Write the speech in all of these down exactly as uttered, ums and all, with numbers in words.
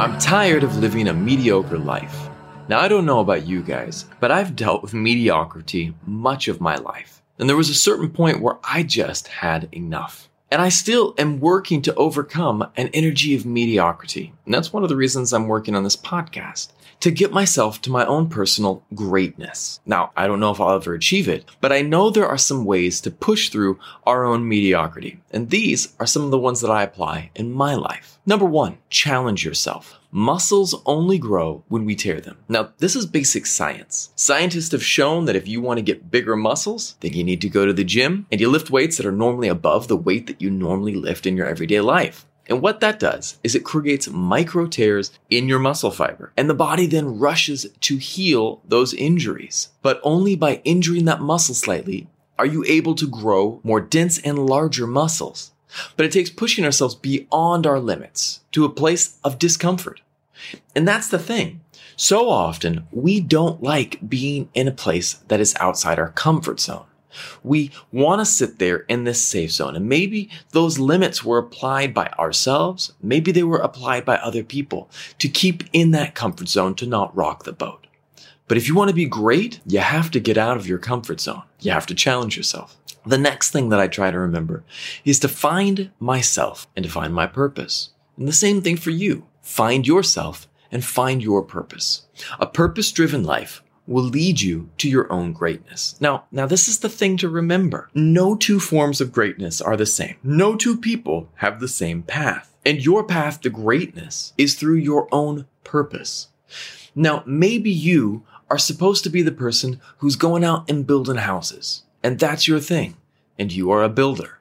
I'm tired of living a mediocre life. Now, I don't know about you guys, but I've dealt with mediocrity much of my life. And there was a certain point where I just had enough. And I still am working to overcome an energy of mediocrity. And that's one of the reasons I'm working on this podcast, to get myself to my own personal greatness. Now, I don't know if I'll ever achieve it, but I know there are some ways to push through our own mediocrity. And these are some of the ones that I apply in my life. Number one, challenge yourself. Muscles only grow when we tear them. Now, this is basic science. Scientists have shown that if you want to get bigger muscles, then you need to go to the gym and you lift weights that are normally above the weight that you normally lift in your everyday life. And what that does is it creates micro tears in your muscle fiber. And the body then rushes to heal those injuries. But only by injuring that muscle slightly are you able to grow more dense and larger muscles. But it takes pushing ourselves beyond our limits to a place of discomfort. And that's the thing. So often, we don't like being in a place that is outside our comfort zone. We want to sit there in this safe zone. And maybe those limits were applied by ourselves. Maybe they were applied by other people to keep in that comfort zone, to not rock the boat. But if you want to be great, you have to get out of your comfort zone. You have to challenge yourself. The next thing that I try to remember is to find myself and to find my purpose. And the same thing for you. Find yourself and find your purpose. A purpose-driven life will lead you to your own greatness. Now, now this is the thing to remember. No two forms of greatness are the same. No two people have the same path. And your path to greatness is through your own purpose. Now, maybe you are supposed to be the person who's going out and building houses. And that's your thing. And you are a builder.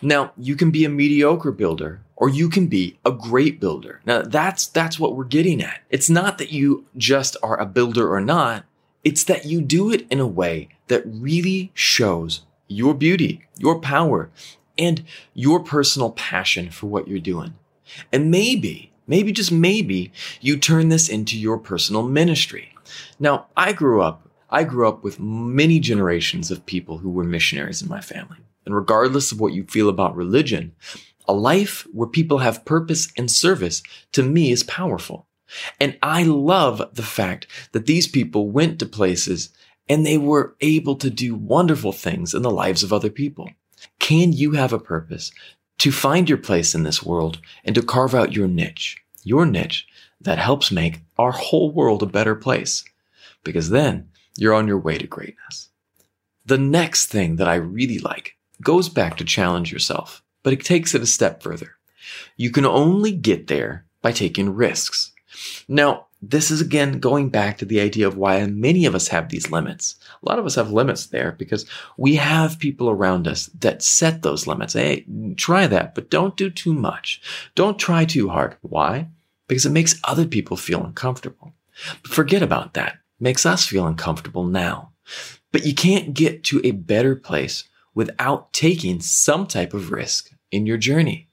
Now, you can be a mediocre builder or you can be a great builder. Now, that's that's what we're getting at. It's not that you just are a builder or not. It's that you do it in a way that really shows your beauty, your power, and your personal passion for what you're doing. And maybe, maybe just maybe, you turn this into your personal ministry. Now, I grew up I grew up with many generations of people who were missionaries in my family. And regardless of what you feel about religion, a life where people have purpose and service, to me, is powerful. And I love the fact that these people went to places and they were able to do wonderful things in the lives of other people. Can you have a purpose to find your place in this world and to carve out your niche, your niche that helps make our whole world a better place? Because then, you're on your way to greatness. The next thing that I really like goes back to challenge yourself, but it takes it a step further. You can only get there by taking risks. Now, this is again going back to the idea of why many of us have these limits. A lot of us have limits there because we have people around us that set those limits. Hey, try that, but don't do too much. Don't try too hard. Why? Because it makes other people feel uncomfortable. But forget about that. Makes us feel uncomfortable now. But you can't get to a better place without taking some type of risk in your journey.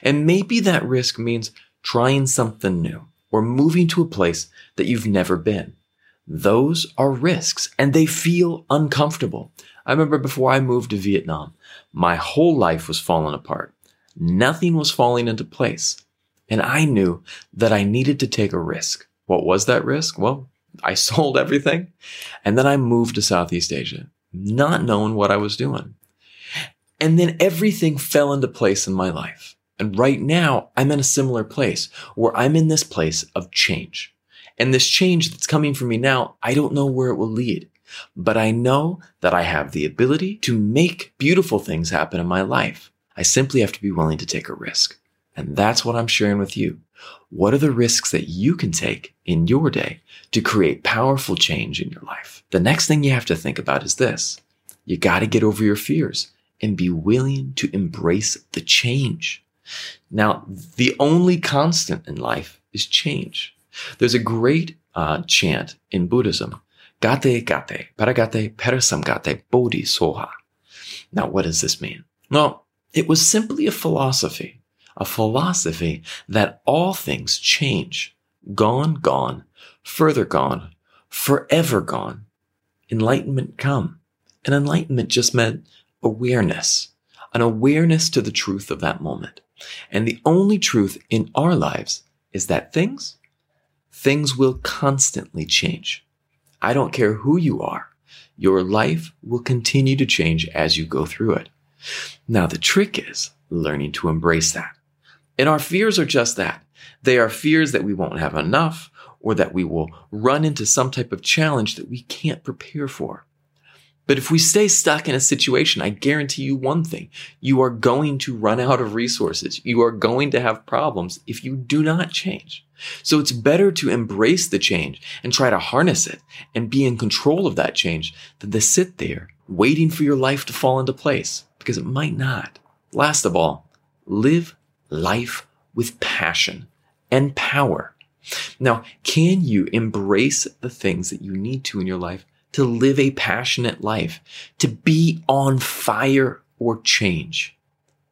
And maybe that risk means trying something new or moving to a place that you've never been. Those are risks and they feel uncomfortable. I remember before I moved to Vietnam, my whole life was falling apart. Nothing was falling into place. And I knew that I needed to take a risk. What was that risk? Well, I sold everything, and then I moved to Southeast Asia, not knowing what I was doing. And then everything fell into place in my life. And right now, I'm in a similar place where I'm in this place of change. And this change that's coming for me now, I don't know where it will lead. But I know that I have the ability to make beautiful things happen in my life. I simply have to be willing to take a risk. And that's what I'm sharing with you. What are the risks that you can take in your day to create powerful change in your life? The next thing you have to think about is this. You got to get over your fears and be willing to embrace the change. Now, the only constant in life is change. There's a great uh, chant in Buddhism, Gate Gate, Paragate, Parasamgate, Bodhisoha. Now, what does this mean? Well, it was simply a philosophy. A philosophy that all things change. Gone, gone, further gone, forever gone. Enlightenment come. And enlightenment just meant awareness, an awareness to the truth of that moment. And the only truth in our lives is that things, things will constantly change. I don't care who you are. Your life will continue to change as you go through it. Now, the trick is learning to embrace that. And our fears are just that. They are fears that we won't have enough, or that we will run into some type of challenge that we can't prepare for. But if we stay stuck in a situation, I guarantee you one thing, you are going to run out of resources. You are going to have problems if you do not change. So it's better to embrace the change and try to harness it and be in control of that change than to sit there waiting for your life to fall into place, because it might not. Last of all, live life with passion and power. Now, can you embrace the things that you need to in your life to live a passionate life, to be on fire for change?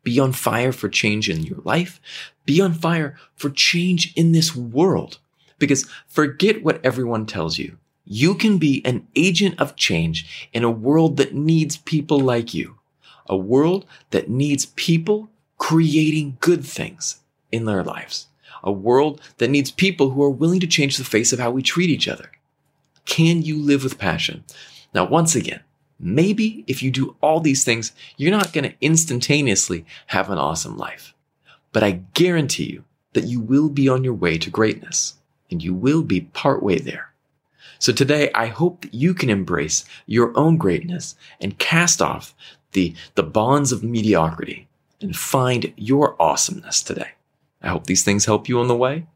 Be on fire for change in your life. Be on fire for change in this world. Because forget what everyone tells you. You can be an agent of change in a world that needs people like you. A world that needs people creating good things in their lives. A world that needs people who are willing to change the face of how we treat each other. Can you live with passion? Now, once again, maybe if you do all these things, you're not going to instantaneously have an awesome life. But I guarantee you that you will be on your way to greatness, and you will be partway there. So today, I hope that you can embrace your own greatness and cast off the, the bonds of mediocrity and find your awesomeness today. I hope these things help you on the way,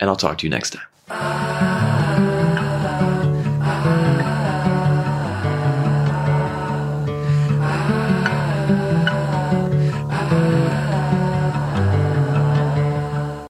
and I'll talk to you next time. Uh...